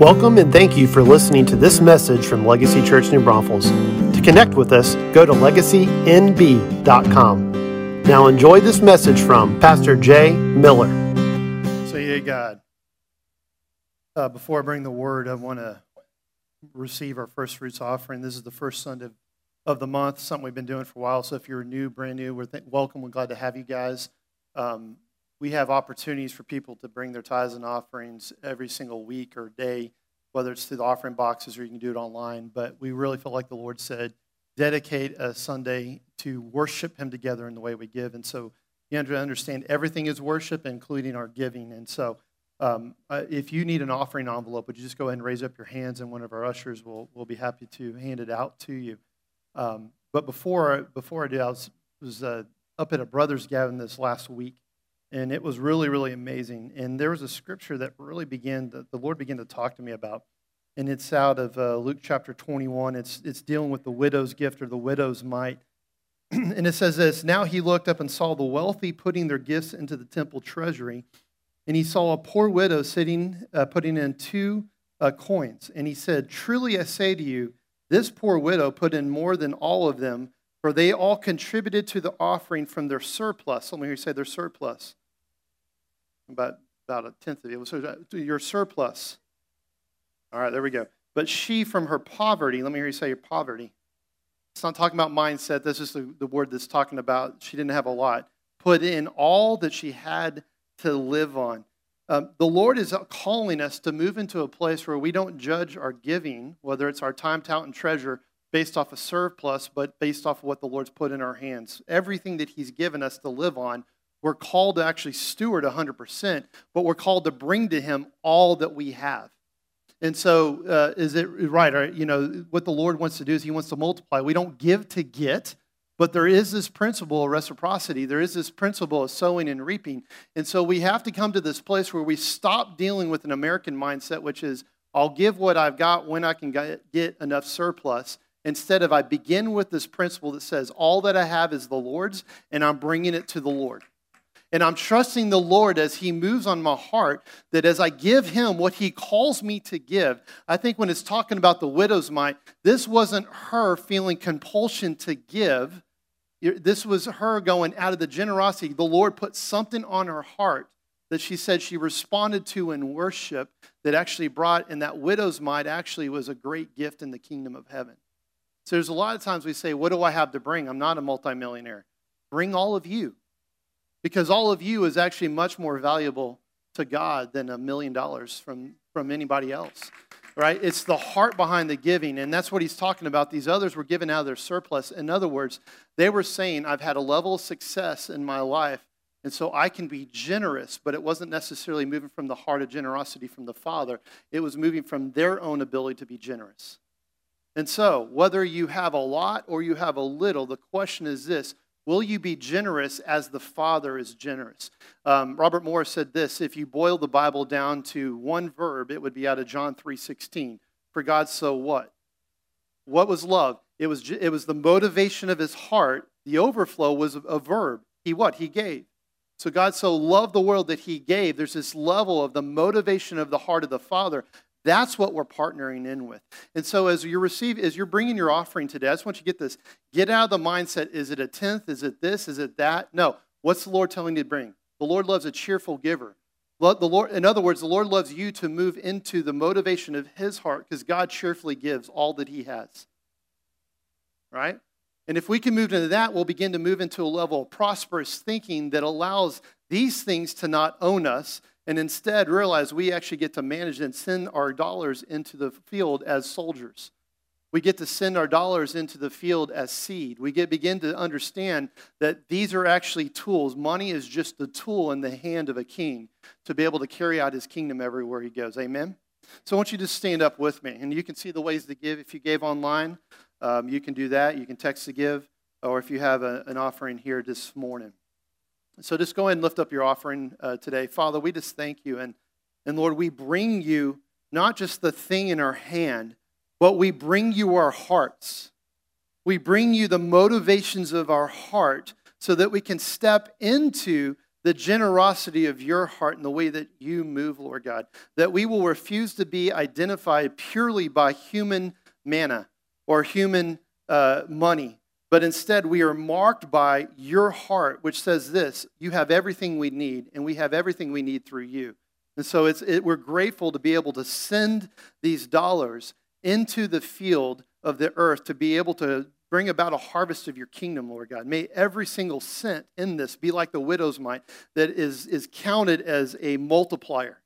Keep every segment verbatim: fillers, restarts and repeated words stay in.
Welcome and thank you for listening to this message from Legacy Church New Braunfels. To connect with us, go to Legacy N B dot com. Now enjoy this message from Pastor Jay Miller. So, yeah, God, uh, before I bring the word, I want to receive our first fruits offering. This is the first Sunday of of the month, something we've been doing for a while. So if you're new, brand new, we're th- welcome. We're glad to have you guys. Um, we have opportunities for people to bring their tithes and offerings every single week or day, whether it's through the offering boxes or you can do it online. But we really feel like the Lord said, dedicate a Sunday to worship Him together in the way we give. And so you have to understand everything is worship, including our giving. And so um, uh, if you need an offering envelope, would you just go ahead and raise up your hands, and one of our ushers will, will be happy to hand it out to you. Um, but before before I did, I was, was uh, up at a brother's gathering this last week, and it was really, really amazing. And there was a scripture that really began, that the Lord began to talk to me about, and it's out of uh, Luke chapter twenty-one. It's it's dealing with the widow's gift or the widow's mite. And it says this: "Now he looked up and saw the wealthy putting their gifts into the temple treasury, and he saw a poor widow sitting, uh, putting in two uh, coins. And he said, 'Truly I say to you, this poor widow put in more than all of them, for they all contributed to the offering from their surplus.'" Let me hear you say their surplus. About, about a tenth of it. So your surplus. All right, there we go. "But she from her poverty," let me hear you say your poverty. It's not talking about mindset. This is the, the word that's talking about she didn't have a lot. "Put in all that she had to live on." Um, the Lord is calling us to move into a place where we don't judge our giving, whether it's our time, talent, and treasure, based off a surplus, but based off of what the Lord's put in our hands. Everything that He's given us to live on, we're called to actually steward one hundred percent, but we're called to bring to Him all that we have. And so, uh, is it right? Or, you know, what the Lord wants to do is He wants to multiply. We don't give to get. But there is this principle of reciprocity. There is this principle of sowing and reaping. And so we have to come to this place where we stop dealing with an American mindset, which is, I'll give what I've got when I can get enough surplus. Instead of, I begin with this principle that says, all that I have is the Lord's, and I'm bringing it to the Lord. And I'm trusting the Lord as He moves on my heart, that as I give Him what He calls me to give. I think when it's talking about the widow's mite, this wasn't her feeling compulsion to give. This was her going out of the generosity. The Lord put something on her heart that she said she responded to in worship that actually brought, and that widow's mite actually was a great gift in the kingdom of heaven. So there's a lot of times we say, what do I have to bring? I'm not a multimillionaire. Bring all of you. Because all of you is actually much more valuable to God than a million dollars from, from anybody else. Right? It's the heart behind the giving, and that's what He's talking about. These others were given out of their surplus. In other words, they were saying, I've had a level of success in my life, and so I can be generous, but it wasn't necessarily moving from the heart of generosity from the Father. It was moving from their own ability to be generous. And so, whether you have a lot or you have a little, the question is this: will you be generous as the Father is generous? Um, Robert Morris said this: if you boil the Bible down to one verb, it would be out of John three sixteen. For God so what? What was love? It was it was the motivation of His heart. The overflow was a verb. He what? He gave. So God so loved the world that He gave. There's this level of the motivation of the heart of the Father. That's what we're partnering in with. And so as you're receiving, as you're bringing your offering today, I just want you to get this. Get out of the mindset, is it a tenth? Is it this? Is it that? No. What's the Lord telling you to bring? The Lord loves a cheerful giver. The Lord, in other words, the Lord loves you to move into the motivation of His heart, because God cheerfully gives all that He has. Right? And if we can move into that, we'll begin to move into a level of prosperous thinking that allows these things to not own us, and instead realize we actually get to manage and send our dollars into the field as soldiers. We get to send our dollars into the field as seed. We get begin to understand that these are actually tools. Money is just the tool in the hand of a king to be able to carry out his kingdom everywhere he goes. Amen? So I want you to stand up with me. And you can see the ways to give. If you gave online, um, you can do that. You can text to give, or if you have a, an offering here this morning. So just go ahead and lift up your offering uh, today. Father, we just thank you. And, and Lord, we bring you not just the thing in our hand, but we bring you our hearts. We bring you the motivations of our heart so that we can step into the generosity of your heart and the way that you move, Lord God, that we will refuse to be identified purely by human manna or human uh, money, but instead we are marked by your heart, which says this: you have everything we need, and we have everything we need through you. And so it's, it, we're grateful to be able to send these dollars into the field of the earth to be able to bring about a harvest of your kingdom, Lord God. May every single cent in this be like the widow's mite that is, is counted as a multiplier.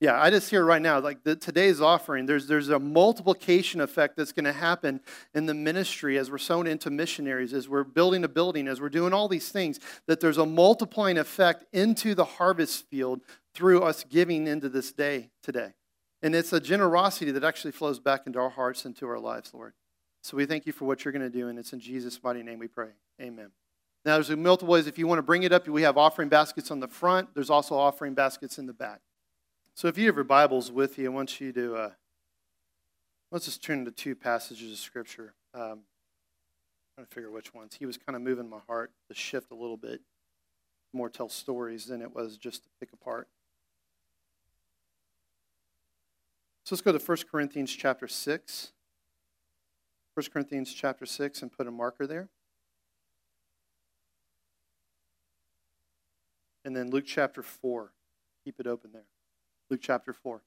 Yeah, I just hear right now, like the, today's offering, there's, there's a multiplication effect that's going to happen in the ministry as we're sown into missionaries, as we're building a building, as we're doing all these things, that there's a multiplying effect into the harvest field through us giving into this day today. And it's a generosity that actually flows back into our hearts and to our lives, Lord. So we thank you for what you're going to do, and it's in Jesus' mighty name we pray. Amen. Now, there's multiple ways. If you want to bring it up, we have offering baskets on the front. There's also offering baskets in the back. So if you have your Bibles with you, I want you to, uh, let's just turn to two passages of Scripture. Um, I'm trying to figure which ones. He was kind of moving my heart to shift a little bit, more tell stories than it was just to pick apart. So let's go to First Corinthians chapter six. First Corinthians chapter six, and put a marker there. And then Luke chapter four. Keep it open there. Luke chapter four.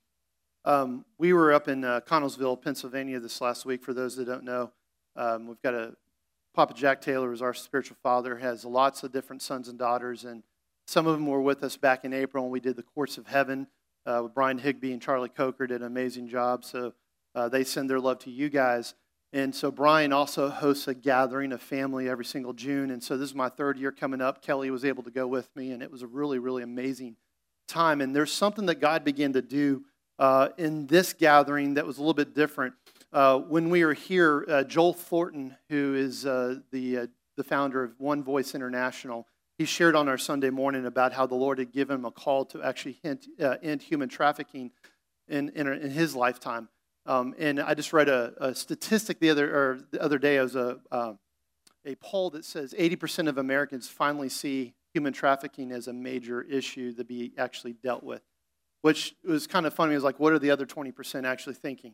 Um, we were up in uh, Connellsville, Pennsylvania this last week. For those that don't know, um, we've got a, Papa Jack Taylor is our spiritual father, has lots of different sons and daughters, and some of them were with us back in April, and we did The Course of Heaven uh, with Brian Higbee and Charlie Coker. Did an amazing job, so uh, they send their love to you guys. And so Brian also hosts a gathering of family every single June. And so this is my third year coming up. Kelly was able to go with me, and it was a really, really amazing time. And there's something that God began to do uh, in this gathering that was a little bit different. Uh, when we were here, uh, Joel Thornton, who is uh, the, uh, the founder of One Voice International, he shared on our Sunday morning about how the Lord had given him a call to actually hint, uh, end human trafficking in, in, in his lifetime. Um, and I just read a, a statistic the other or the other day. It was a uh, a poll that says eighty percent of Americans finally see human trafficking as a major issue to be actually dealt with, which was kind of funny. It was like, what are the other twenty percent actually thinking,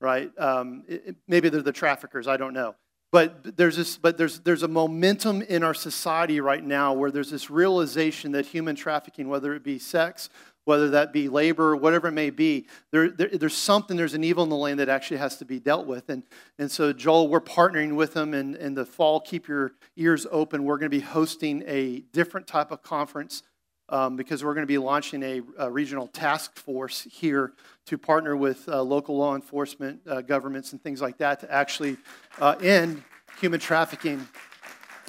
right? Um, it, it, maybe they're the traffickers. I don't know. But there's this. But there's there's a momentum in our society right now where there's this realization that human trafficking, whether it be sex, whether that be labor, whatever it may be, there, there, there's something, there's an evil in the land that actually has to be dealt with. And and so, Joel, we're partnering with him, and in the fall, keep your ears open. We're going to be hosting a different type of conference um, because we're going to be launching a, a regional task force here to partner with uh, local law enforcement, uh, governments, and things like that to actually uh, end human trafficking.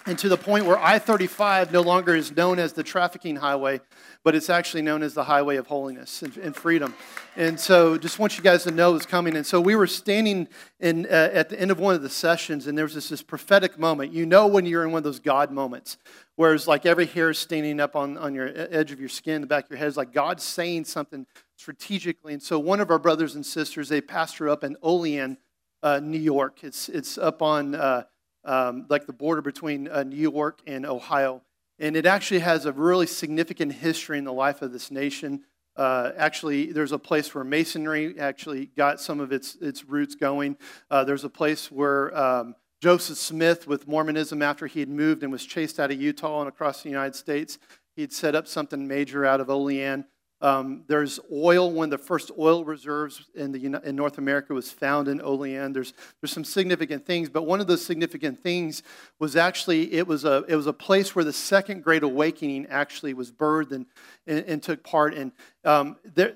And to the point where I thirty-five no longer is known as the trafficking highway, but it's actually known as the highway of holiness and, and freedom. And so just want you guys to know it's coming. And so we were standing in uh, at the end of one of the sessions, and there was this, this prophetic moment. You know when you're in one of those God moments, where it's like every hair is standing up on, on your edge of your skin, the back of your head. It's like God's saying something strategically. And so one of our brothers and sisters, they pastor up in Olean, uh, New York. It's, it's up on... Uh, Um, like the border between uh, New York and Ohio. And it actually has a really significant history in the life of this nation. Uh, actually, there's a place where masonry actually got some of its its roots going. Uh, there's a place where um, Joseph Smith, with Mormonism, after he had moved and was chased out of Utah and across the United States, he'd set up something major out of Olean. Um, there's oil. One of the first oil reserves in the in North America was found in Olean. There's there's some significant things, but one of those significant things was actually it was a it was a place where the Second Great Awakening actually was birthed and and, and took part. And um, there,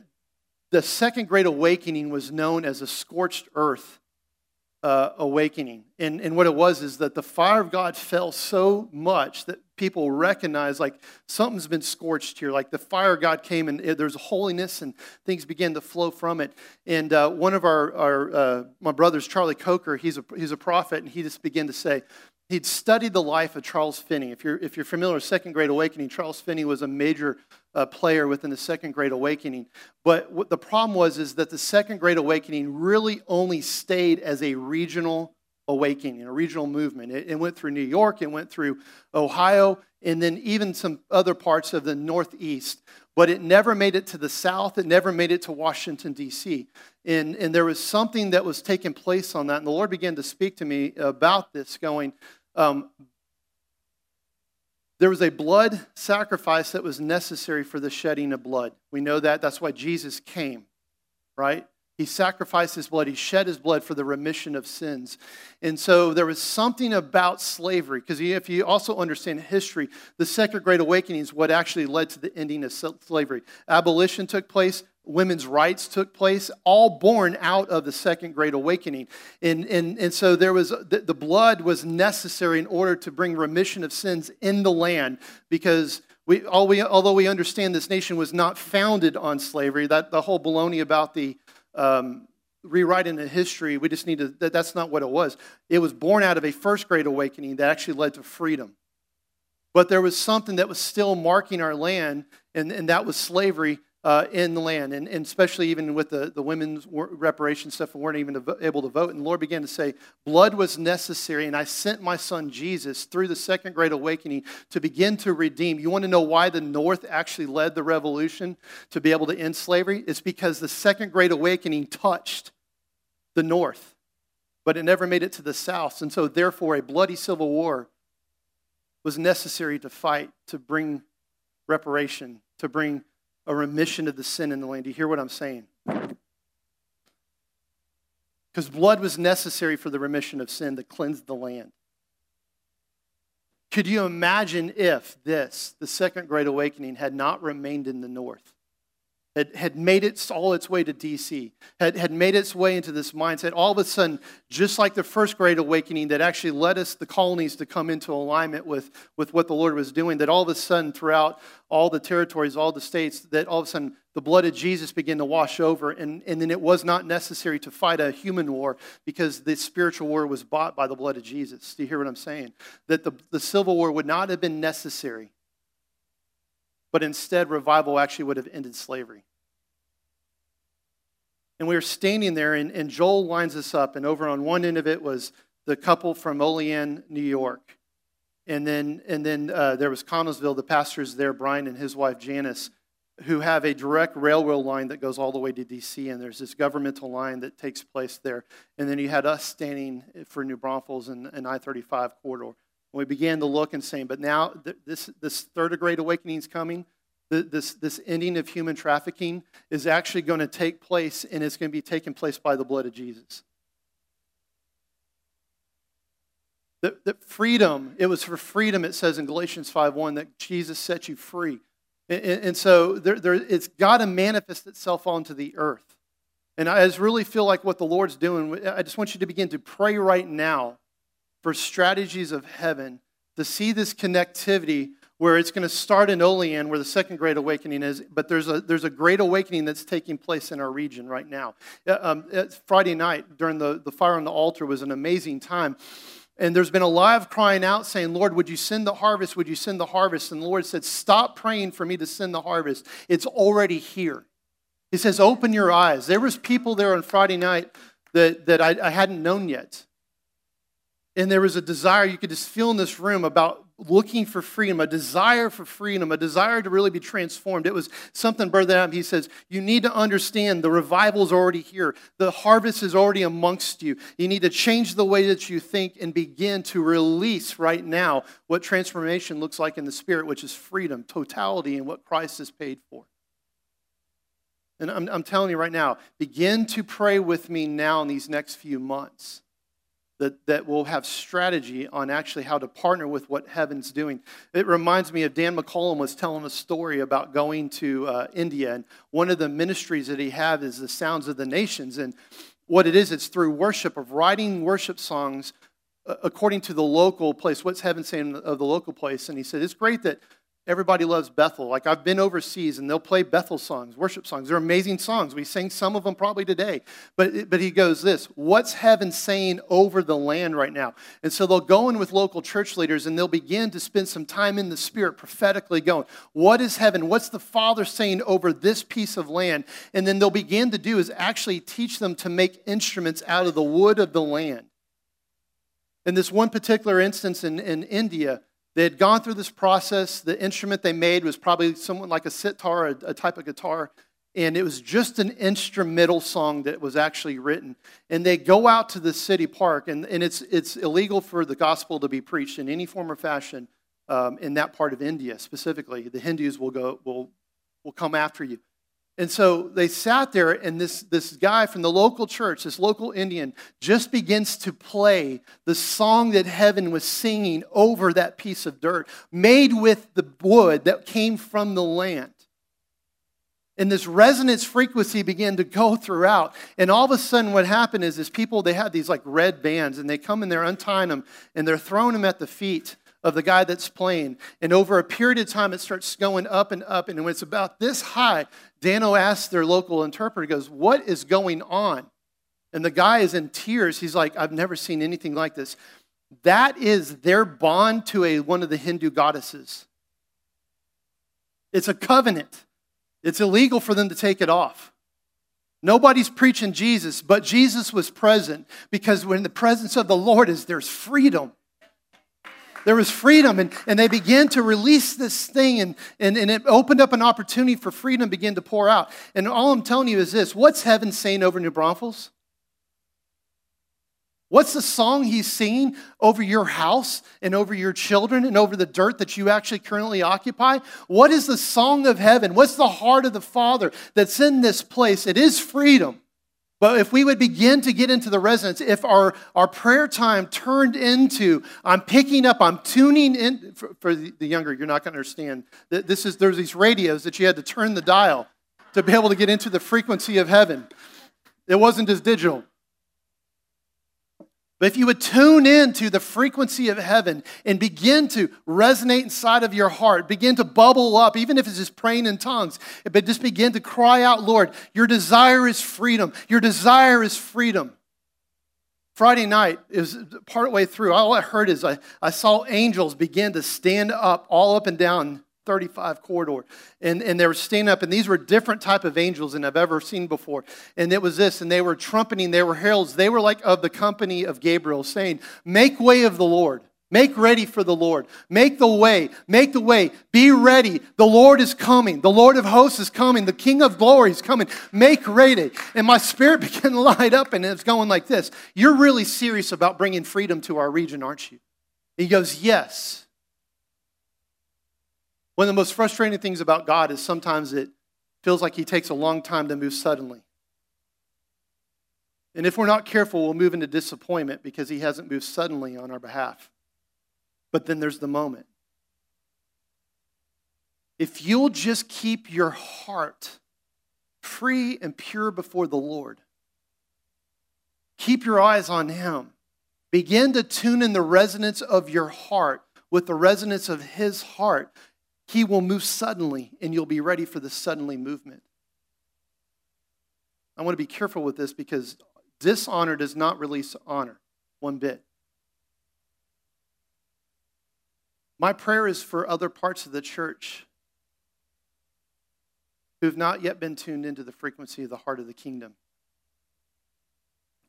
the Second Great Awakening was known as a scorched earth uh, awakening. And and what it was is that the fire of God fell so much that people recognize, like, something's been scorched here. Like, the fire of God came, and there's holiness, and things began to flow from it. And uh, one of our, our uh, my brothers, Charlie Coker, he's a, he's a prophet, and he just began to say, he'd studied the life of Charles Finney. If you're, if you're familiar with Second Great Awakening, Charles Finney was a major uh, player within the Second Great Awakening. But what the problem was is that the Second Great Awakening really only stayed as a regional awakening, a regional movement. It, it went through New York, it went through Ohio, and then even some other parts of the Northeast. But it never made it to the South. It never made it to Washington, D C And, and there was something that was taking place on that. And the Lord began to speak to me about this, going, um, there was a blood sacrifice that was necessary for the shedding of blood. We know that. That's why Jesus came, right? He sacrificed his blood. He shed his blood for the remission of sins. And so there was something about slavery, because if you also understand history, the Second Great Awakening is what actually led to the ending of slavery. Abolition took place. Women's rights took place, all born out of the Second Great Awakening. And, and, and so there was the, the blood was necessary in order to bring remission of sins in the land, because we, all we although we understand this nation was not founded on slavery, that the whole baloney about the Um, rewriting the history, we just need to, that, that's not what it was. It was born out of a first great awakening that actually led to freedom. But there was something that was still marking our land, and, and that was slavery uh, in the land, and, and especially even with the, the women's reparation stuff, we weren't even able to vote. And the Lord began to say, blood was necessary, and I sent my son Jesus through the Second Great Awakening to begin to redeem. You want to know why the North actually led the revolution to be able to end slavery? It's because the Second Great Awakening touched the North, but it never made it to the South. And so therefore, a bloody civil war was necessary to fight, to bring reparation, to bring a remission of the sin in the land. Do you hear what I'm saying? Because blood was necessary for the remission of sin to cleanse the land. Could you imagine if this, the Second Great Awakening, had not remained in the North? Had, had made it all its way to D C, had, had made its way into this mindset. All of a sudden, just like the First Great Awakening that actually led us, the colonies, to come into alignment with, with what the Lord was doing, that all of a sudden throughout all the territories, all the states, that all of a sudden the blood of Jesus began to wash over, and, and then it was not necessary to fight a human war, because the spiritual war was bought by the blood of Jesus. Do you hear what I'm saying? That the, the Civil War would not have been necessary. But instead, revival actually would have ended slavery. And we were standing there, and, and Joel lines us up, and over on one end of it was the couple from Olean, New York. And then, and then uh, there was Connellsville, the pastors there, Brian and his wife Janice, who have a direct railroad line that goes all the way to D C, and there's this governmental line that takes place there. And then you had us standing for New Braunfels and, and I thirty-five corridor. We began to look and saying, but now th- this, this third great awakening is coming. Th- this, this ending of human trafficking is actually going to take place, and it's going to be taken place by the blood of Jesus. That, that freedom, it was for freedom, it says in Galatians five one, that Jesus set you free. And, and so there, there, it's got to manifest itself onto the earth. And I just really feel like what the Lord's doing, I just want you to begin to pray right now for strategies of heaven, to see this connectivity where it's going to start in Olean, where the Second Great Awakening is, but there's a there's a great awakening that's taking place in our region right now. Um, Friday night during the, the fire on the altar was an amazing time, and there's been a live crying out saying, Lord, would you send the harvest? Would you send the harvest? And the Lord said, stop praying for me to send the harvest. It's already here. He says, open your eyes. There was people there on Friday night that, that I, I hadn't known yet. And there was a desire, you could just feel in this room, about looking for freedom, a desire for freedom, a desire to really be transformed. It was something, Brother Adam, he says, you need to understand the revival is already here. The harvest is already amongst you. You need to change the way that you think and begin to release right now what transformation looks like in the spirit, which is freedom, totality, and what Christ has paid for. And I'm, I'm telling you right now, begin to pray with me now in these next few months. That, that will have strategy on actually how to partner with what heaven's doing. It reminds me of Dan McCollum was telling a story about going to uh, India, and one of the ministries that he had is the Sounds of the Nations, and what it is, it's through worship, of writing worship songs according to the local place, what's heaven saying of the local place. And he said, it's great that everybody loves Bethel. Like, I've been overseas, and they'll play Bethel songs, worship songs. They're amazing songs. We sing some of them probably today. But but he goes this, what's heaven saying over the land right now? And so they'll go in with local church leaders, and they'll begin to spend some time in the spirit prophetically going, what is heaven? What's the Father saying over this piece of land? And then they'll begin to do is actually teach them to make instruments out of the wood of the land. In this one particular instance in, in India, They had gone through this process. The instrument they made was probably something like a sitar, a, a type of guitar, and it was just an instrumental song that was actually written. And they go out to the city park, and, and it's, it's illegal for the gospel to be preached in any form or fashion um, in that part of India specifically. The Hindus will go will will come after you. And so they sat there, and this, this guy from the local church, this local Indian, just begins to play the song that heaven was singing over that piece of dirt, made with the wood that came from the land. And this resonance frequency began to go throughout. And all of a sudden what happened is, is people, they had these like red bands, and they come and they're untying them, and they're throwing them at the feet of the guy that's playing. And over a period of time, it starts going up and up. And when it's about this high, Dano asks their local interpreter, goes, "What is going on?" And the guy is in tears. He's like, "I've never seen anything like this." That is their bond to a one of the Hindu goddesses. It's a covenant. It's illegal for them to take it off. Nobody's preaching Jesus, but Jesus was present, because when the presence of the Lord is, there's freedom. There was freedom, and, and they began to release this thing, and, and, and it opened up an opportunity for freedom to begin to pour out. And all I'm telling you is this: what's heaven saying over New Braunfels? What's the song he's singing over your house and over your children and over the dirt that you actually currently occupy? What is the song of heaven? What's the heart of the Father that's in this place? It is freedom. But if we would begin to get into the resonance, if our, our prayer time turned into, I'm picking up, I'm tuning in, for, for the younger, you're not going to understand. This is, there's these radios that you had to turn the dial to be able to get into the frequency of heaven. It wasn't just digital. But if you would tune into the frequency of heaven and begin to resonate inside of your heart, begin to bubble up, even if it's just praying in tongues, but just begin to cry out, "Lord, your desire is freedom. Your desire is freedom." Friday night, it was partway through, all I heard is I, I saw angels begin to stand up, all up and down thirty-five corridor, and, and they were standing up, and these were different type of angels than I've ever seen before, and it was this, and they were trumpeting, they were heralds, they were like of the company of Gabriel, saying, "Make way of the Lord, make ready for the Lord, make the way, make the way, be ready, the Lord is coming, the Lord of hosts is coming, the King of glory is coming, make ready." And my spirit began to light up, and it's going like this: "You're really serious about bringing freedom to our region, aren't you?" He goes, "Yes." One of the most frustrating things about God is sometimes it feels like he takes a long time to move suddenly. And if we're not careful, we'll move into disappointment because he hasn't moved suddenly on our behalf. But then there's the moment. If you'll just keep your heart free and pure before the Lord, keep your eyes on him, begin to tune in the resonance of your heart with the resonance of his heart, he will move suddenly, and you'll be ready for the suddenly movement. I want to be careful with this because dishonor does not release honor one bit. My prayer is for other parts of the church who have not yet been tuned into the frequency of the heart of the kingdom.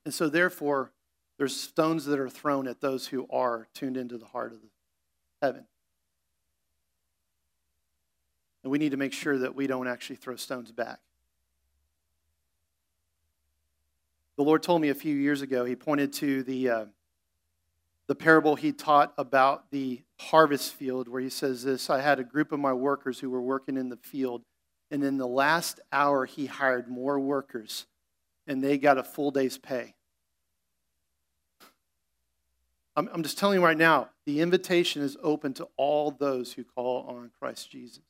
And so therefore, there's stones that are thrown at those who are tuned into the heart of the heaven. And we need to make sure that we don't actually throw stones back. The Lord told me a few years ago, he pointed to the uh, the parable he taught about the harvest field, where he says this: "I had a group of my workers who were working in the field, and in the last hour he hired more workers, and they got a full day's pay." I'm, I'm just telling you right now, the invitation is open to all those who call on Christ Jesus.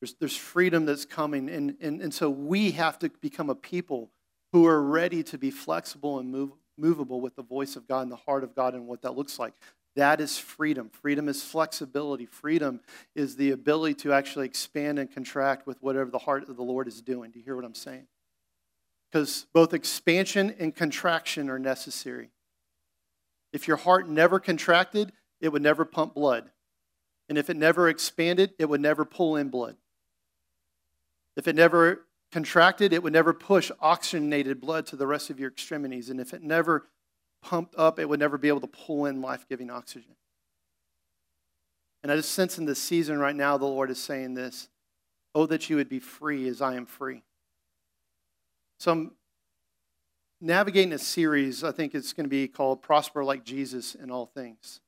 There's, there's freedom that's coming, and, and, and so we have to become a people who are ready to be flexible and move, movable with the voice of God and the heart of God and what that looks like. That is freedom. Freedom is flexibility. Freedom is the ability to actually expand and contract with whatever the heart of the Lord is doing. Do you hear what I'm saying? Because both expansion and contraction are necessary. If your heart never contracted, it would never pump blood. And if it never expanded, it would never pull in blood. If it never contracted, it would never push oxygenated blood to the rest of your extremities. And if it never pumped up, it would never be able to pull in life-giving oxygen. And I just sense in this season right now, the Lord is saying this: oh, that you would be free as I am free. So I'm navigating a series. I think it's going to be called Prosper Like Jesus in All Things.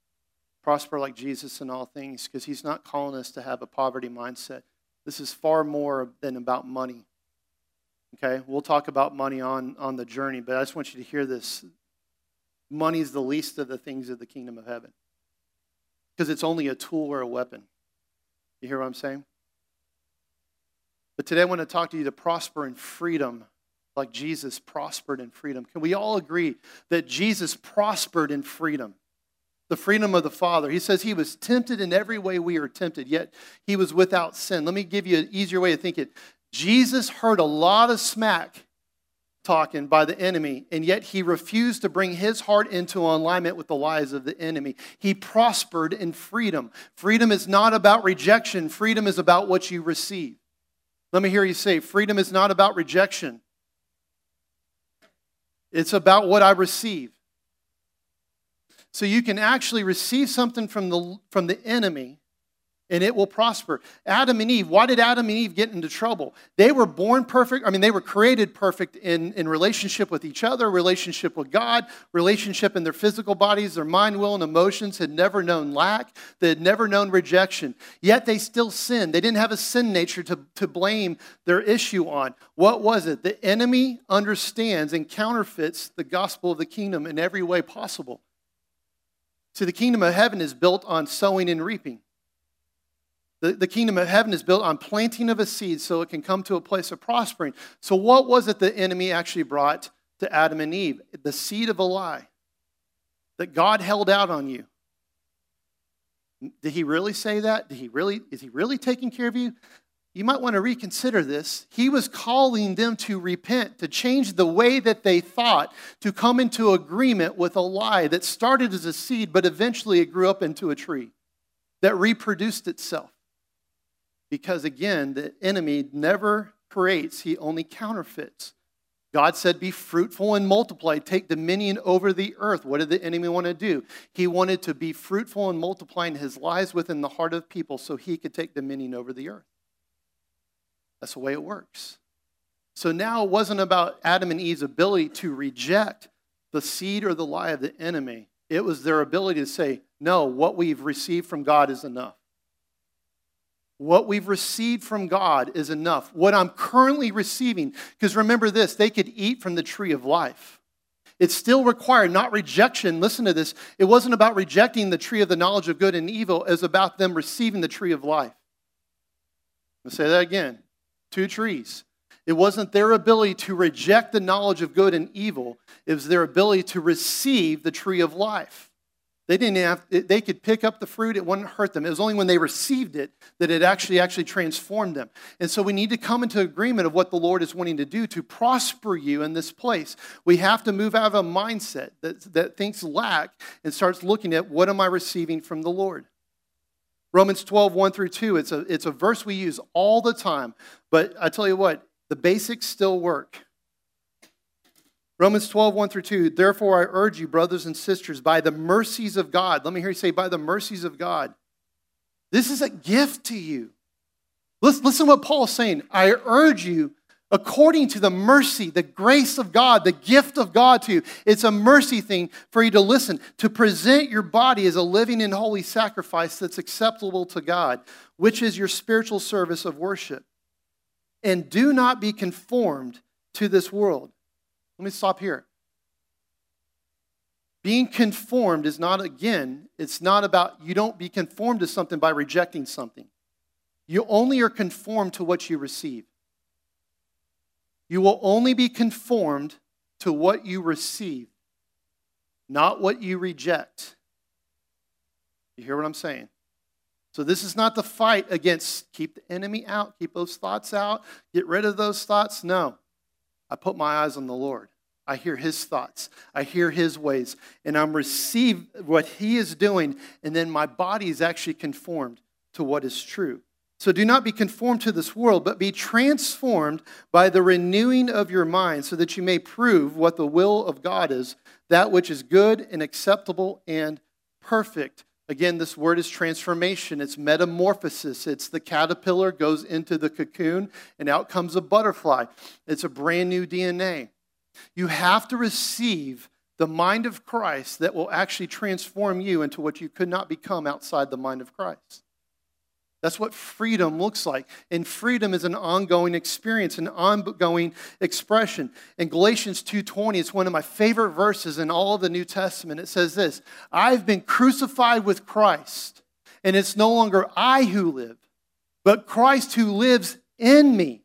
Prosper like Jesus in all things, because he's not calling us to have a poverty mindset. This is far more than about money. Okay, we'll talk about money on, on the journey, but I just want you to hear this. Money is the least of the things of the kingdom of heaven, because it's only a tool or a weapon. You hear what I'm saying? But today I want to talk to you to prosper in freedom like Jesus prospered in freedom. Can we all agree that Jesus prospered in freedom? The freedom of the Father. He says he was tempted in every way we are tempted, yet he was without sin. Let me give you an easier way to think it. Jesus heard a lot of smack talking by the enemy, and yet he refused to bring his heart into alignment with the lies of the enemy. He prospered in freedom. Freedom is not about rejection. Freedom is about what you receive. Let me hear you say, freedom is not about rejection. It's about what I receive. So you can actually receive something from the, from the enemy, and it will prosper. Adam and Eve, why did Adam and Eve get into trouble? They were born perfect. I mean, they were created perfect in, in relationship with each other, relationship with God, relationship in their physical bodies, their mind, will, and emotions, had never known lack. They had never known rejection. Yet they still sinned. They didn't have a sin nature to, to blame their issue on. What was it? The enemy understands and counterfeits the gospel of the kingdom in every way possible. See, the kingdom of heaven is built on sowing and reaping. The, the kingdom of heaven is built on planting of a seed so it can come to a place of prospering. So what was it the enemy actually brought to Adam and Eve? The seed of a lie that God held out on you. Did he really say that? Did he really? Is he really taking care of you? You might want to reconsider this. He was calling them to repent, to change the way that they thought, to come into agreement with a lie that started as a seed, but eventually it grew up into a tree that reproduced itself. Because again, the enemy never creates, he only counterfeits. God said, be fruitful and multiply, take dominion over the earth. What did the enemy want to do? He wanted to be fruitful and multiplying his lies within the heart of people so he could take dominion over the earth. That's the way it works. So now it wasn't about Adam and Eve's ability to reject the seed or the lie of the enemy. It was their ability to say, no, what we've received from God is enough. What we've received from God is enough. What I'm currently receiving, because remember this, they could eat from the tree of life. It still required not rejection. Listen to this. It wasn't about rejecting the tree of the knowledge of good and evil. It was about them receiving the tree of life. I'm going to say that again. Two trees. It wasn't their ability to reject the knowledge of good and evil. It was their ability to receive the tree of life. They didn't have, they could pick up the fruit. It wouldn't hurt them. It was only when they received it that it actually, actually transformed them. And so we need to come into agreement of what the Lord is wanting to do to prosper you in this place. We have to move out of a mindset that, that thinks lack and starts looking at what am I receiving from the Lord. Romans twelve, one through two, it's a, it's a verse we use all the time. But I tell you what, the basics still work. Romans twelve, one through two, therefore I urge you, brothers and sisters, by the mercies of God. Let me hear you say, by the mercies of God. This is a gift to you. Listen, listen to what Paul's saying. I urge you, according to the mercy, the grace of God, the gift of God to you. It's a mercy thing for you to listen, to present your body as a living and holy sacrifice that's acceptable to God, which is your spiritual service of worship. And do not be conformed to this world. Let me stop here. Being conformed is not, again, it's not about you don't be conformed to something by rejecting something. You only are conformed to what you receive. You will only be conformed to what you receive, not what you reject. You hear what I'm saying? So this is not the fight against keep the enemy out, keep those thoughts out, get rid of those thoughts. No, I put my eyes on the Lord. I hear his thoughts. I hear his ways. And I'm receive what he is doing, and then my body is actually conformed to what is true. So do not be conformed to this world, but be transformed by the renewing of your mind so that you may prove what the will of God is, that which is good and acceptable and perfect. Again, this word is transformation. It's metamorphosis. It's the caterpillar goes into the cocoon and out comes a butterfly. It's a brand new D N A. You have to receive the mind of Christ that will actually transform you into what you could not become outside the mind of Christ. That's what freedom looks like. And freedom is an ongoing experience, an ongoing expression. In Galatians two twenty, it's one of my favorite verses in all of the New Testament. It says this, I've been crucified with Christ, and it's no longer I who live, but Christ who lives in me.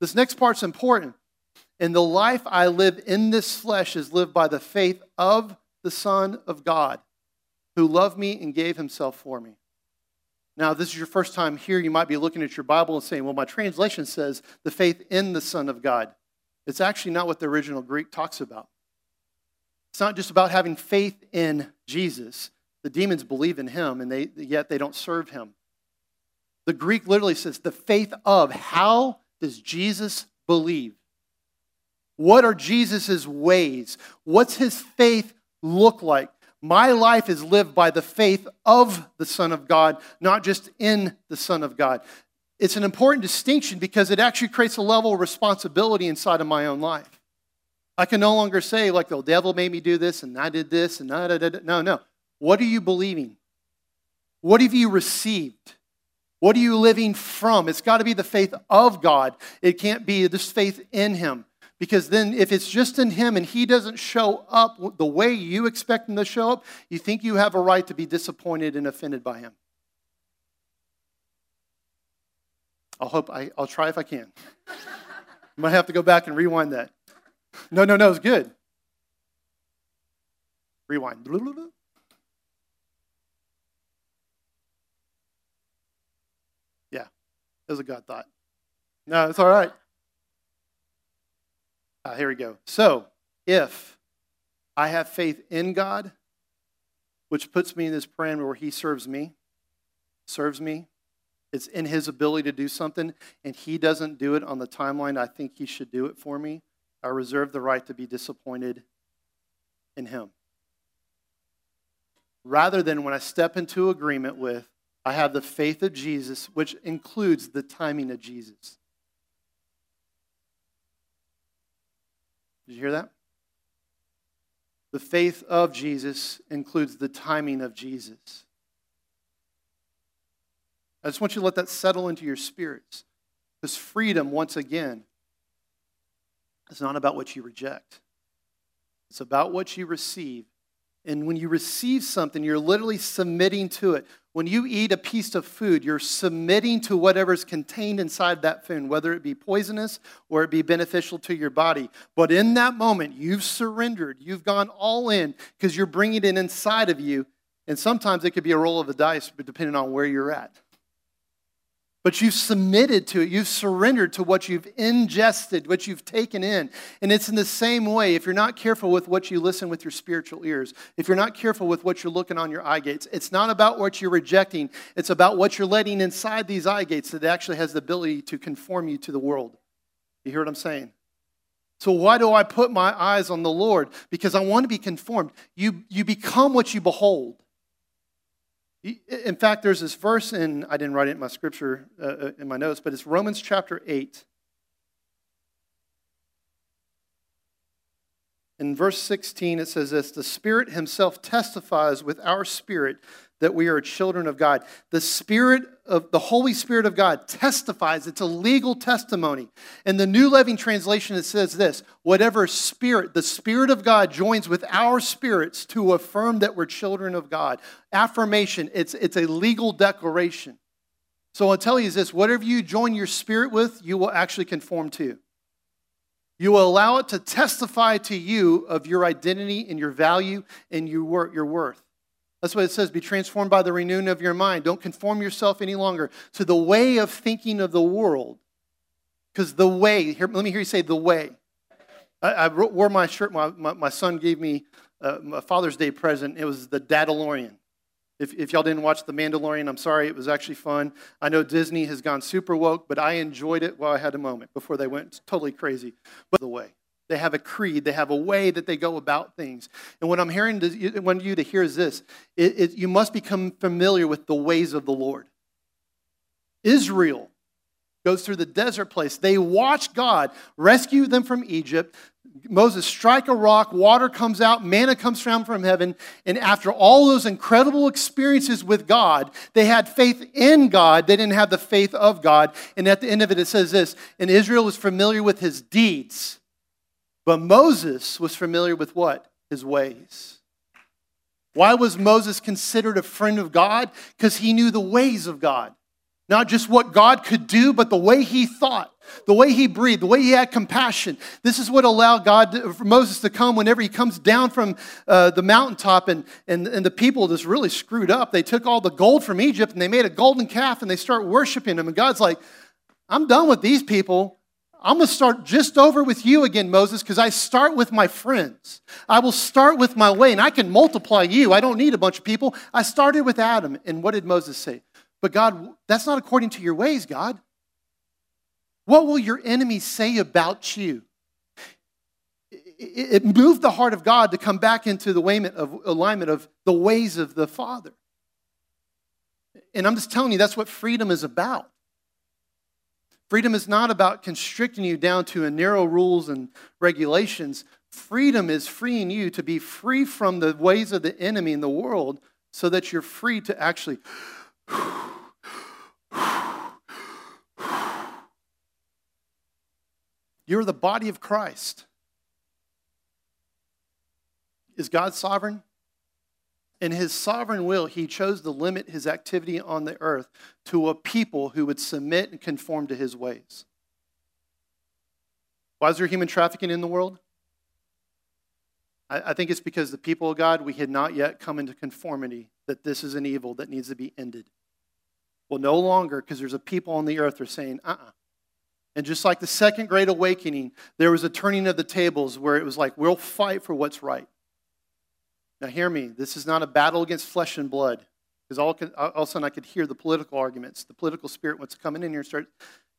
This next part's important. And the life I live in this flesh is lived by the faith of the Son of God, who loved me and gave himself for me. Now, if this is your first time here, you might be looking at your Bible and saying, well, my translation says the faith in the Son of God. It's actually not what the original Greek talks about. It's not just about having faith in Jesus. The demons believe in him, and they, yet they don't serve him. The Greek literally says the faith of. How does Jesus believe? What are Jesus' ways? What's his faith look like? My life is lived by the faith of the Son of God, not just in the Son of God. It's an important distinction because it actually creates a level of responsibility inside of my own life. I can no longer say, like, the devil made me do this, and I did this, and I did it. No, no. What are you believing? What have you received? What are you living from? It's got to be the faith of God. It can't be this faith in him. Because then if it's just in him and he doesn't show up the way you expect him to show up, you think you have a right to be disappointed and offended by him. I'll hope I, I'll try if I can. I might have to go back and rewind that. No, no, no, it's good. Rewind. Yeah, that was a God thought. No, it's all right. Uh, here we go. So, if I have faith in God, which puts me in this parameter where he serves me, serves me, it's in his ability to do something, and he doesn't do it on the timeline I think he should do it for me, I reserve the right to be disappointed in him. Rather than when I step into agreement with, I have the faith of Jesus, which includes the timing of Jesus. Did you hear that? The faith of Jesus includes the timing of Jesus. I just want you to let that settle into your spirits. Because freedom, once again, is not about what you reject. It's about what you receive. And when you receive something, you're literally submitting to it. When you eat a piece of food, you're submitting to whatever's contained inside that food, whether it be poisonous or it be beneficial to your body. But in that moment, you've surrendered. You've gone all in because you're bringing it inside of you. And sometimes it could be a roll of the dice depending on where you're at. But you've submitted to it. You've surrendered to what you've ingested, what you've taken in. And it's in the same way, if you're not careful with what you listen with your spiritual ears, if you're not careful with what you're looking on your eye gates, it's not about what you're rejecting. It's about what you're letting inside these eye gates that actually has the ability to conform you to the world. You hear what I'm saying? So why do I put my eyes on the Lord? Because I want to be conformed. You, you become what you behold. In fact, there's this verse, and I didn't write it in my scripture, uh, in my notes, but it's Romans chapter eight. In verse sixteen, it says this, the Spirit himself testifies with our spirit that we are children of God. The Spirit of the Holy Spirit of God testifies. It's a legal testimony. In the New Living Translation, it says this, whatever spirit, the Spirit of God joins with our spirits to affirm that we're children of God. Affirmation, it's, it's a legal declaration. So I'll tell you this, whatever you join your spirit with, you will actually conform to. You will allow it to testify to you of your identity and your value and your worth. That's what it says, be transformed by the renewing of your mind. Don't conform yourself any longer to the way of thinking of the world. Because the way, here, let me hear you say the way. I, I wore my shirt, my, my, my son gave me uh, a Father's Day present. It was the Dadalorian. If, if y'all didn't watch The Mandalorian, I'm sorry, it was actually fun. I know Disney has gone super woke, but I enjoyed it while I had a moment before they went totally crazy. But the way. They have a creed. They have a way that they go about things. And what I'm hearing, to, want you to hear is this. It, it, you must become familiar with the ways of the Lord. Israel goes through the desert place. They watch God rescue them from Egypt. Moses strike a rock, water comes out, manna comes down from heaven. And after all those incredible experiences with God, they had faith in God. They didn't have the faith of God. And at the end of it, it says this, and Israel was familiar with his deeds. But Moses was familiar with what? His ways. Why was Moses considered a friend of God? Because he knew the ways of God. Not just what God could do, but the way he thought, the way he breathed, the way he had compassion. This is what allowed God, to, for Moses to come whenever he comes down from uh, the mountaintop and, and, and the people just really screwed up. They took all the gold from Egypt and they made a golden calf and they start worshiping him. And God's like, I'm done with these people. I'm going to start just over with you again, Moses, because I start with my friends. I will start with my way, and I can multiply you. I don't need a bunch of people. I started with Adam, and what did Moses say? But God, that's not according to your ways, God. What will your enemies say about you? It moved the heart of God to come back into the alignment of the ways of the Father. And I'm just telling you, that's what freedom is about. Freedom is not about constricting you down to narrow rules and regulations. Freedom is freeing you to be free from the ways of the enemy in the world so that you're free to actually you're the body of Christ. Is God sovereign? In his sovereign will, he chose to limit his activity on the earth to a people who would submit and conform to his ways. Why is there human trafficking in the world? I, I think it's because the people of God, we had not yet come into conformity that this is an evil that needs to be ended. Well, no longer, because there's a people on the earth who are saying, uh-uh. And just like the Second Great Awakening, there was a turning of the tables where it was like, we'll fight for what's right. Now hear me, this is not a battle against flesh and blood. Because all, all of a sudden I could hear the political arguments. The political spirit wants to come in here and start,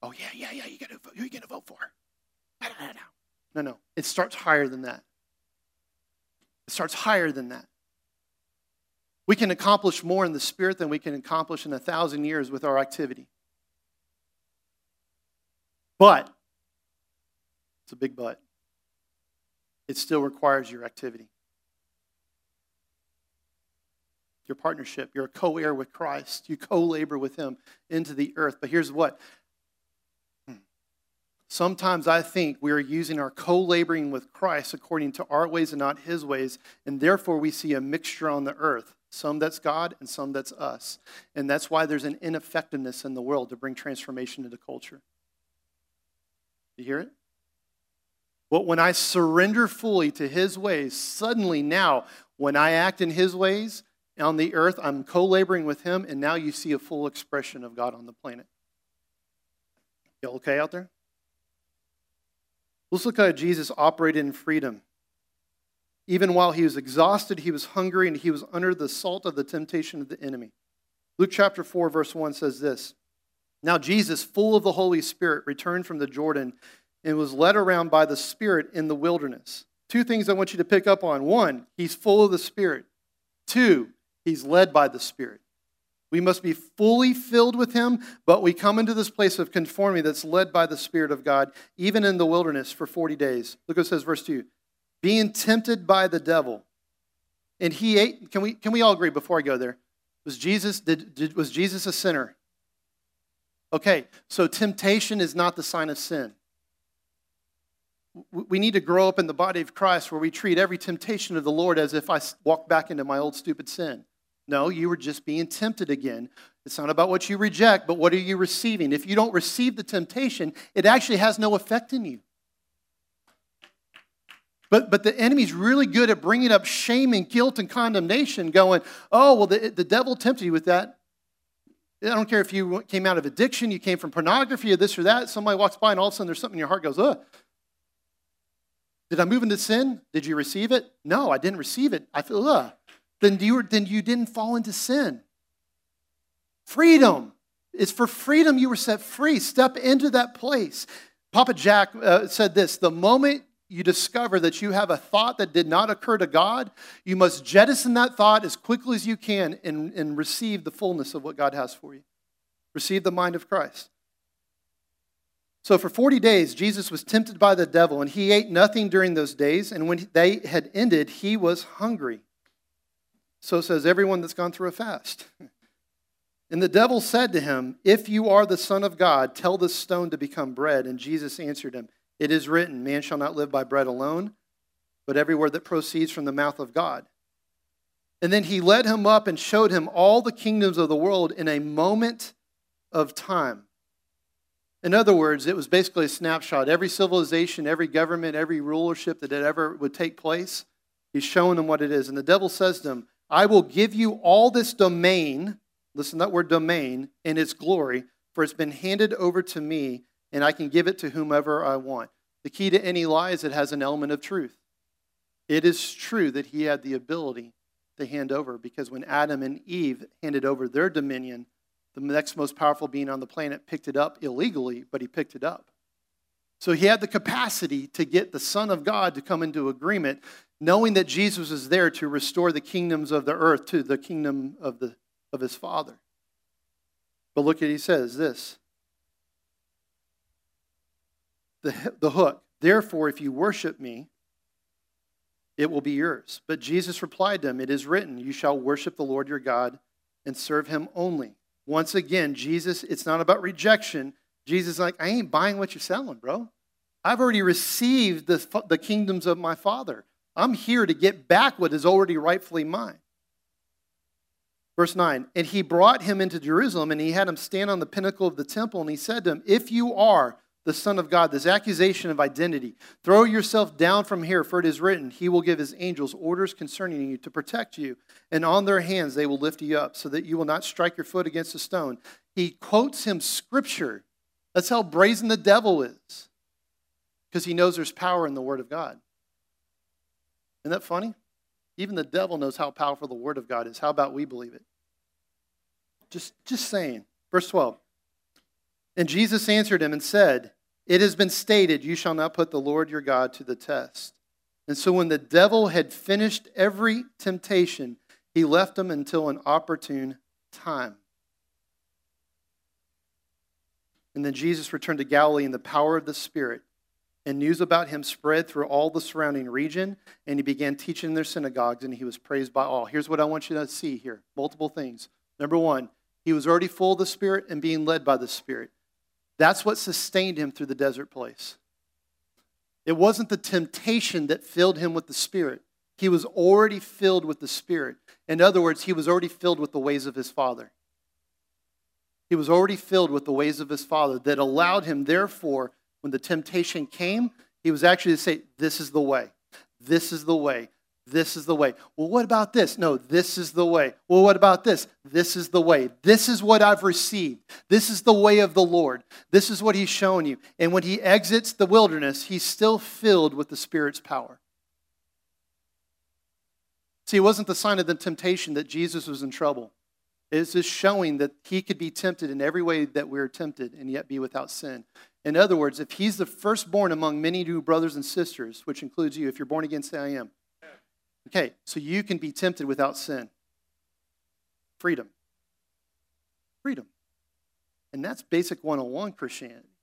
oh yeah, yeah, yeah, you gotta, who are you going to vote for? No, no, no, no. It starts higher than that. It starts higher than that. We can accomplish more in the spirit than we can accomplish in a thousand years with our activity. But, it's a big but, it still requires your activity. Your partnership, you're a co-heir with Christ. You co-labor with him into the earth. But here's what. Sometimes I think we are using our co-laboring with Christ according to our ways and not his ways, and therefore we see a mixture on the earth, some that's God and some that's us. And that's why there's an ineffectiveness in the world to bring transformation into culture. You hear it? But when I surrender fully to his ways, suddenly now when I act in his ways, on the earth, I'm co-laboring with him, and now you see a full expression of God on the planet. Y'all okay out there? Let's look at how Jesus operated in freedom. Even while he was exhausted, he was hungry, and he was under the assault of the temptation of the enemy. Luke chapter four, verse one says this, now Jesus, full of the Holy Spirit, returned from the Jordan and was led around by the Spirit in the wilderness. Two things I want you to pick up on. One, he's full of the Spirit. Two, he's led by the Spirit. We must be fully filled with him, but we come into this place of conformity that's led by the Spirit of God, even in the wilderness for forty days. Look what it says, verse two. Being tempted by the devil. And he ate, can we can we all agree before I go there? Was Jesus, did, did, was Jesus a sinner? Okay, so temptation is not the sign of sin. We need to grow up in the body of Christ where we treat every temptation of the Lord as if I walk back into my old stupid sin. No, you were just being tempted again. It's not about what you reject, but what are you receiving? If you don't receive the temptation, it actually has no effect in you. But but the enemy's really good at bringing up shame and guilt and condemnation, going, oh, well, the, the devil tempted you with that. I don't care if you came out of addiction, you came from pornography or this or that. Somebody walks by and all of a sudden there's something in your heart goes, ugh. Did I move into sin? Did you receive it? No, I didn't receive it. I feel, ugh. Then you, were, then you didn't fall into sin. Freedom. It's for freedom you were set free. Step into that place. Papa Jack uh, said this, the moment you discover that you have a thought that did not occur to God, you must jettison that thought as quickly as you can and, and receive the fullness of what God has for you. Receive the mind of Christ. So for forty days, Jesus was tempted by the devil, and he ate nothing during those days. And when they had ended, he was hungry. So says everyone that's gone through a fast. And the devil said to him, "If you are the Son of God, tell this stone to become bread." And Jesus answered him, "It is written, man shall not live by bread alone, but every word that proceeds from the mouth of God." And then he led him up and showed him all the kingdoms of the world in a moment of time. In other words, it was basically a snapshot. Every civilization, every government, every rulership that it ever would take place, he's showing them what it is. And the devil says to him, "I will give you all this domain," listen to that word domain, "and its glory, for it's been handed over to me, and I can give it to whomever I want." The key to any lie is it has an element of truth. It is true that he had the ability to hand over, because when Adam and Eve handed over their dominion, the next most powerful being on the planet picked it up illegally, but he picked it up. So he had the capacity to get the Son of God to come into agreement, knowing that Jesus is there to restore the kingdoms of the earth to the kingdom of, the, of his Father. But look at, he says this. The, the hook, "Therefore, if you worship me, it will be yours." But Jesus replied to him, "It is written, you shall worship the Lord your God and serve him only." Once again, Jesus, it's not about rejection. Jesus is like, "I ain't buying what you're selling, bro. I've already received the, the kingdoms of my Father. I'm here to get back what is already rightfully mine." Verse nine, "And he brought him into Jerusalem, and he had him stand on the pinnacle of the temple, and he said to him, 'If you are the Son of God,'" this accusation of identity, "'throw yourself down from here, for it is written, he will give his angels orders concerning you to protect you, and on their hands they will lift you up so that you will not strike your foot against a stone.'" He quotes him scripture. That's how brazen the devil is, because he knows there's power in the word of God. Isn't that funny? Even the devil knows how powerful the word of God is. How about we believe it? Just, just saying. Verse twelve, "And Jesus answered him and said, 'It has been stated, you shall not put the Lord your God to the test.' And so when the devil had finished every temptation, he left him until an opportune time. And then Jesus returned to Galilee in the power of the Spirit, and news about him spread through all the surrounding region, and he began teaching in their synagogues, and he was praised by all." Here's what I want you to see here, multiple things. Number one, he was already full of the Spirit and being led by the Spirit. That's what sustained him through the desert place. It wasn't the temptation that filled him with the Spirit. He was already filled with the Spirit. In other words, he was already filled with the ways of his Father. He was already filled with the ways of his Father that allowed him, therefore, when the temptation came, he was actually to say, "This is the way. This is the way. This is the way. Well, what about this? No, this is the way. Well, what about this? This is the way. This is what I've received. This is the way of the Lord. This is what he's shown you." And when he exits the wilderness, he's still filled with the Spirit's power. See, it wasn't the sign of the temptation that Jesus was in trouble. It's just showing that he could be tempted in every way that we're tempted and yet be without sin. In other words, if he's the firstborn among many new brothers and sisters, which includes you, if you're born again, say, "I am." Okay, so you can be tempted without sin. Freedom. Freedom. And that's basic one oh one Christianity.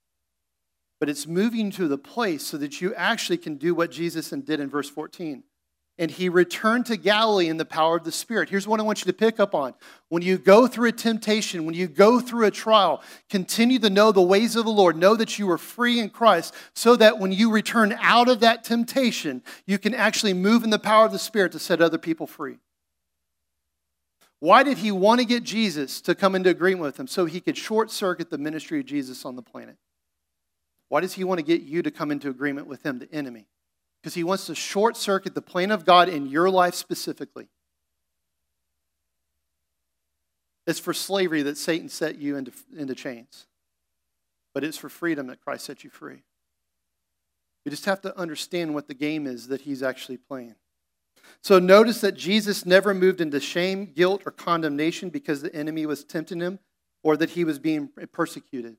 But it's moving to the place so that you actually can do what Jesus did in verse fourteen. "And he returned to Galilee in the power of the Spirit." Here's what I want you to pick up on. When you go through a temptation, when you go through a trial, continue to know the ways of the Lord. Know that you are free in Christ, so that when you return out of that temptation, you can actually move in the power of the Spirit to set other people free. Why did he want to get Jesus to come into agreement with him? So he could short-circuit the ministry of Jesus on the planet. Why does he want to get you to come into agreement with him, the enemy? Because he wants to short-circuit the plan of God in your life specifically. It's for slavery that Satan set you into, into chains. But it's for freedom that Christ set you free. You just have to understand what the game is that he's actually playing. So notice that Jesus never moved into shame, guilt, or condemnation because the enemy was tempting him or that he was being persecuted.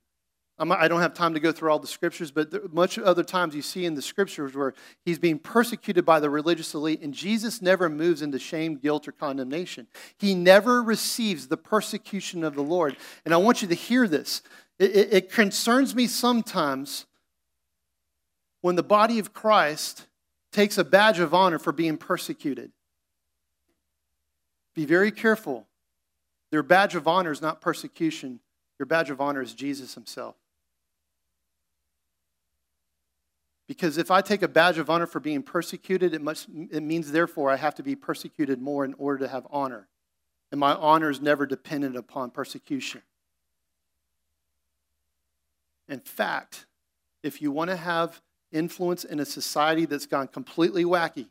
I'm, I don't have time to go through all the scriptures, but there, much other times you see in the scriptures where he's being persecuted by the religious elite, and Jesus never moves into shame, guilt, or condemnation. He never receives the persecution of the Lord. And I want you to hear this. It, it, it concerns me sometimes when the body of Christ takes a badge of honor for being persecuted. Be very careful. Their badge of honor is not persecution. Your badge of honor is Jesus himself. Because if I take a badge of honor for being persecuted, it must, it means therefore I have to be persecuted more in order to have honor. And my honor is never dependent upon persecution. In fact, if you want to have influence in a society that's gone completely wacky,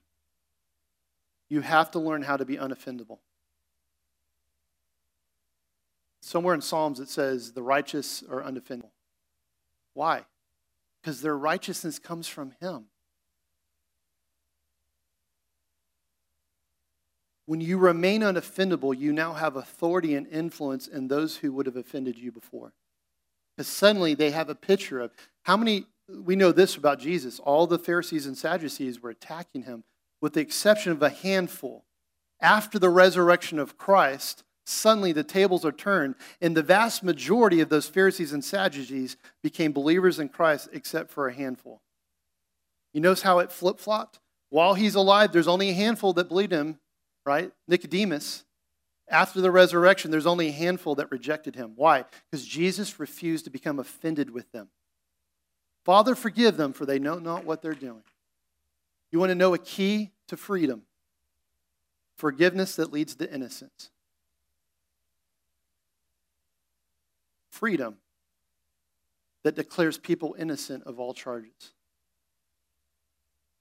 you have to learn how to be unoffendable. Somewhere in Psalms it says, the righteous are unoffendable. Why? Because their righteousness comes from him. When you remain unoffendable, you now have authority and influence in those who would have offended you before. Because suddenly they have a picture of how many, we know this about Jesus, all the Pharisees and Sadducees were attacking him with the exception of a handful. After the resurrection of Christ, suddenly the tables are turned, and the vast majority of those Pharisees and Sadducees became believers in Christ except for a handful. You notice how it flip-flopped? While he's alive, there's only a handful that believed him, right? Nicodemus. After the resurrection, there's only a handful that rejected him. Why? Because Jesus refused to become offended with them. Father, forgive them, for they know not what they're doing. You want to know a key to freedom? Forgiveness that leads to innocence. Freedom that declares people innocent of all charges.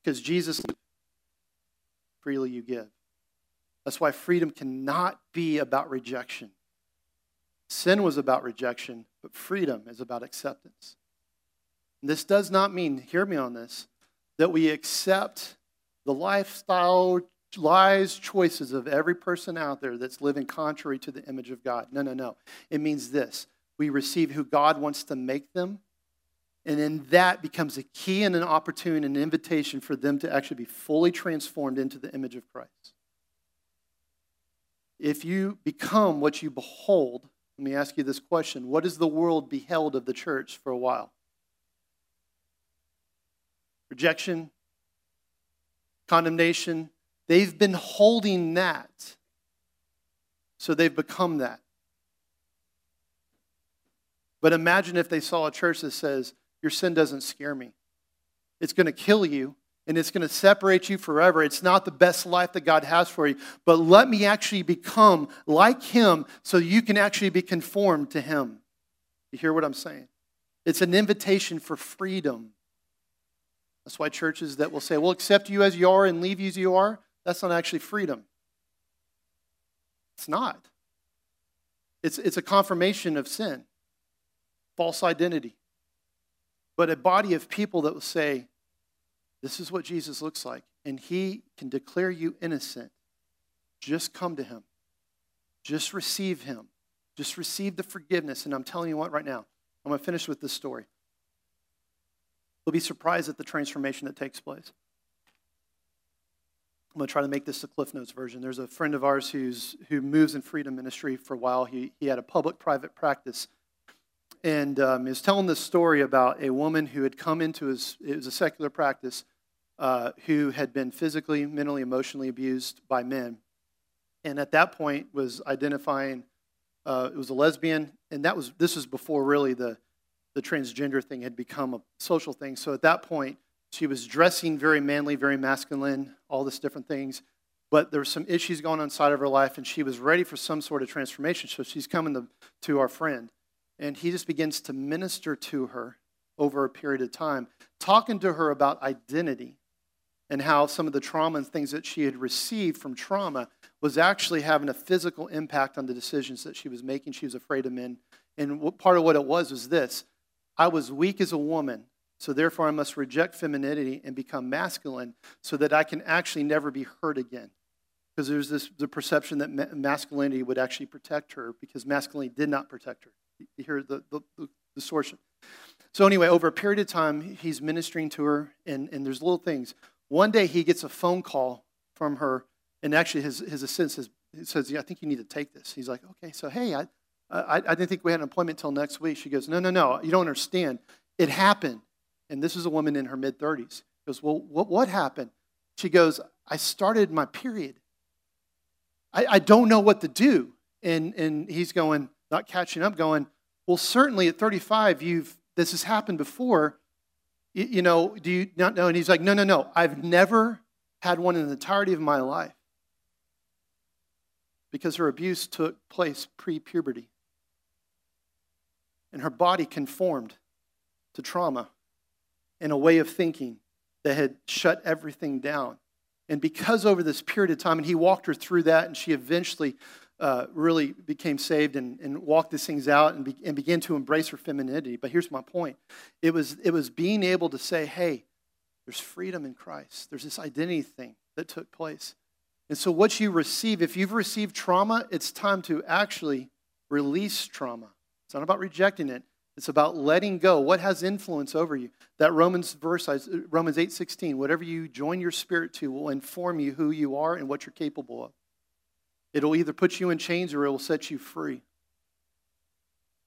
Because Jesus, freely you give. That's why freedom cannot be about rejection. Sin was about rejection, but freedom is about acceptance. And this does not mean, hear me on this, that we accept the lifestyle, lies, choices of every person out there that's living contrary to the image of God. No, no, no. It means this. We receive who God wants to make them, and then that becomes a key and an opportunity and an invitation for them to actually be fully transformed into the image of Christ. If you become what you behold, let me ask you this question. What has the world beheld of the church for a while? Rejection, condemnation. They've been holding that, so they've become that. But imagine if they saw a church that says, your sin doesn't scare me. It's going to kill you, and it's going to separate you forever. It's not the best life that God has for you. But let me actually become like him so you can actually be conformed to him. You hear what I'm saying? It's an invitation for freedom. That's why churches that will say, we'll accept you as you are and leave you as you are, that's not actually freedom. It's not. It's, it's a confirmation of sin. False identity. But a body of people that will say, this is what Jesus looks like, and he can declare you innocent. Just come to him. Just receive him. Just receive the forgiveness. And I'm telling you what right now, I'm going to finish with this story. You'll be surprised at the transformation that takes place. I'm going to try to make this the Cliff Notes version. There's a friend of ours who's who moves in freedom ministry for a while. He, he had a public-private practice. And um, he was telling this story about a woman who had come into his, it was a secular practice, uh, who had been physically, mentally, emotionally abused by men. And at that point was identifying, uh, it was a lesbian, and that was this was before really the, the transgender thing had become a social thing. So at that point, she was dressing very manly, very masculine, all this different things. But there were some issues going on inside of her life, and she was ready for some sort of transformation. So she's coming to, to our friend. And he just begins to minister to her over a period of time, talking to her about identity and how some of the trauma and things that she had received from trauma was actually having a physical impact on the decisions that she was making. She was afraid of men. And part of what it was was this. I was weak as a woman, so therefore I must reject femininity and become masculine so that I can actually never be hurt again. Because there's this the perception that masculinity would actually protect her because masculinity did not protect her. You hear the, the, the distortion. So anyway, over a period of time, he's ministering to her, and, and there's little things. One day he gets a phone call from her, and actually his, his assistant says, says yeah, I think you need to take this. He's like, okay, so hey, I, I, I didn't think we had an appointment until next week. She goes, no, no, no, you don't understand. It happened. And this is a woman in her mid-thirties. She goes, well, what, what happened? She goes, I started my period. I, I don't know what to do. And, and he's going, not catching up, going, well, certainly at thirty-five, you've this has happened before. You, you know, do you not know? And he's like, no, no, no. I've never had one in the entirety of my life. Because her abuse took place pre-puberty. And her body conformed to trauma and a way of thinking that had shut everything down. And because over this period of time, and he walked her through that, and she eventually uh, really became saved and, and walked these things out and, be, and began to embrace her femininity. But here's my point. It was, it was being able to say, hey, there's freedom in Christ. There's this identity thing that took place. And so what you receive, if you've received trauma, it's time to actually release trauma. It's not about rejecting it. It's about letting go. What has influence over you? That Romans verse, Romans eight sixteen, whatever you join your spirit to will inform you who you are and what you're capable of. It'll either put you in chains or it will set you free.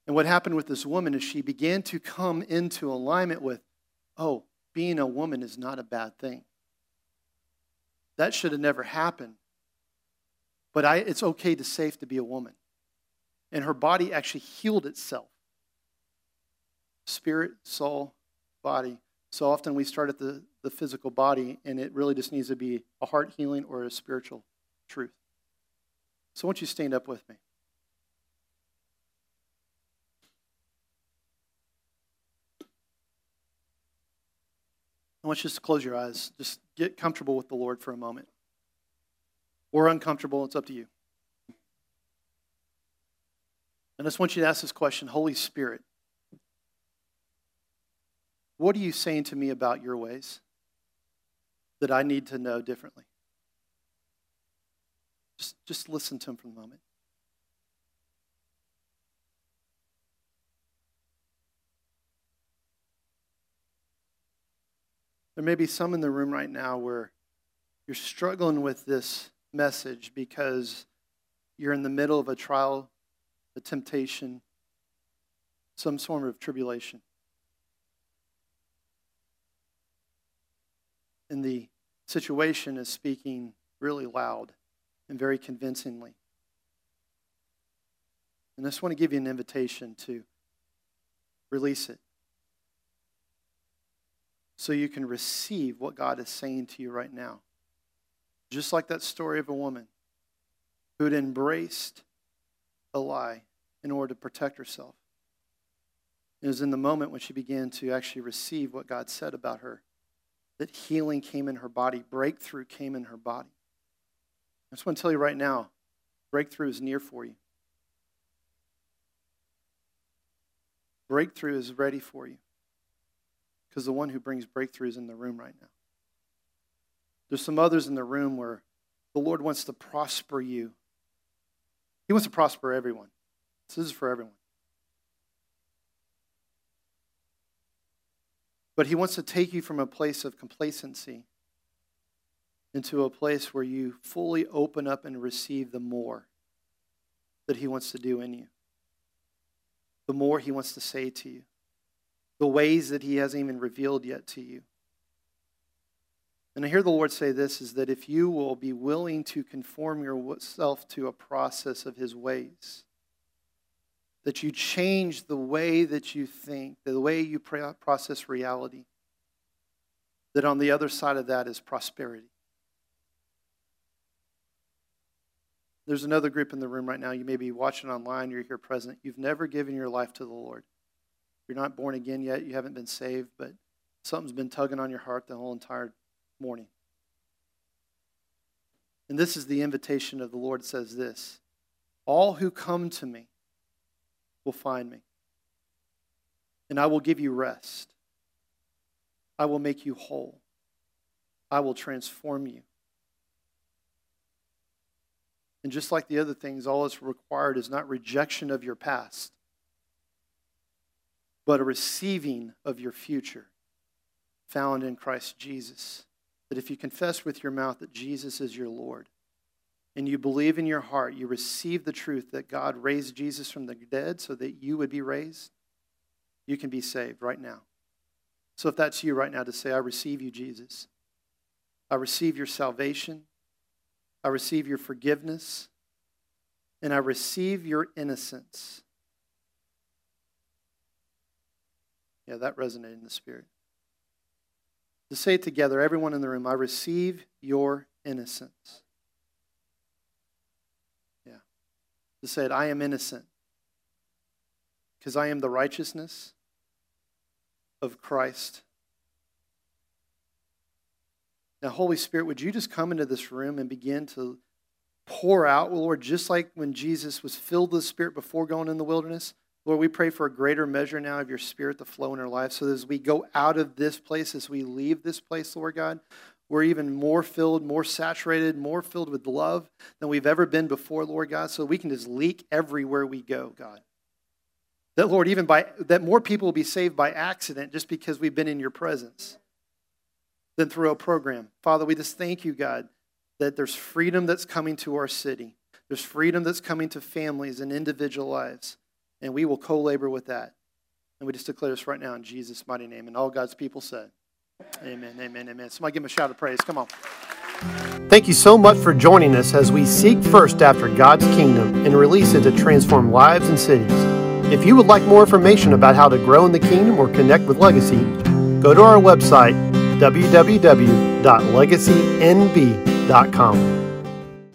And what happened with this woman is she began to come into alignment with, oh, being a woman is not a bad thing. That should have never happened. But I, it's okay to safe to be a woman. And her body actually healed itself. Spirit, soul, body. So often we start at the, the physical body, and it really just needs to be a heart healing or a spiritual truth. So I want you to stand up with me. I want you just to close your eyes. Just get comfortable with the Lord for a moment. Or uncomfortable, it's up to you. And I just want you to ask this question, Holy Spirit, what are you saying to me about your ways that I need to know differently? Just, just listen to him for a moment. There may be some in the room right now where you're struggling with this message because you're in the middle of a trial, a temptation, some form of tribulation. And the situation is speaking really loud and very convincingly. And I just want to give you an invitation to release it so you can receive what God is saying to you right now. Just like that story of a woman who had embraced a lie in order to protect herself. It was in the moment when she began to actually receive what God said about her, that healing came in her body, breakthrough came in her body. I just want to tell you right now, breakthrough is near for you. Breakthrough is ready for you. Because the one who brings breakthrough is in the room right now. There's some others in the room where the Lord wants to prosper you. He wants to prosper everyone. This is for everyone. But he wants to take you from a place of complacency into a place where you fully open up and receive the more that he wants to do in you. The more he wants to say to you. The ways that he hasn't even revealed yet to you. And I hear the Lord say this, is that if you will be willing to conform yourself to a process of his ways, that you change the way that you think, the way you process reality, that on the other side of that is prosperity. There's another group in the room right now. You may be watching online, you're here present. You've never given your life to the Lord. You're not born again yet. You haven't been saved, but something's been tugging on your heart the whole entire morning. And this is the invitation of the Lord. It says this, all who come to me will find me, and I will give you rest. I will make you whole. I will transform you. And just like the other things, all that's required is not rejection of your past, but a receiving of your future found in Christ Jesus. That if you confess with your mouth that Jesus is your Lord, and you believe in your heart, you receive the truth that God raised Jesus from the dead so that you would be raised, you can be saved right now. So if that's you right now, to say, I receive you, Jesus. I receive your salvation. I receive your forgiveness. And I receive your innocence. Yeah, that resonated in the Spirit. To say it together, everyone in the room, I receive your innocence. Yeah. To say it, I am innocent. Because I am the righteousness of Christ. Now, Holy Spirit, would you just come into this room and begin to pour out, well, Lord, just like when Jesus was filled with the Spirit before going in the wilderness, Lord, we pray for a greater measure now of your Spirit to flow in our lives, so that as we go out of this place, as we leave this place, Lord God, we're even more filled, more saturated, more filled with love than we've ever been before, Lord God, so we can just leak everywhere we go, God. That, Lord, even by that more people will be saved by accident just because we've been in your presence than through a program. Father, we just thank you, God, that there's freedom that's coming to our city. There's freedom that's coming to families and individual lives, and we will co-labor with that. And we just declare this right now in Jesus' mighty name. And all God's people said, amen, amen, amen. Somebody give him a shout of praise. Come on. Thank you so much for joining us as we seek first after God's kingdom and release it to transform lives and cities. If you would like more information about how to grow in the kingdom or connect with Legacy, go to our website, w w w dot legacy n b dot com.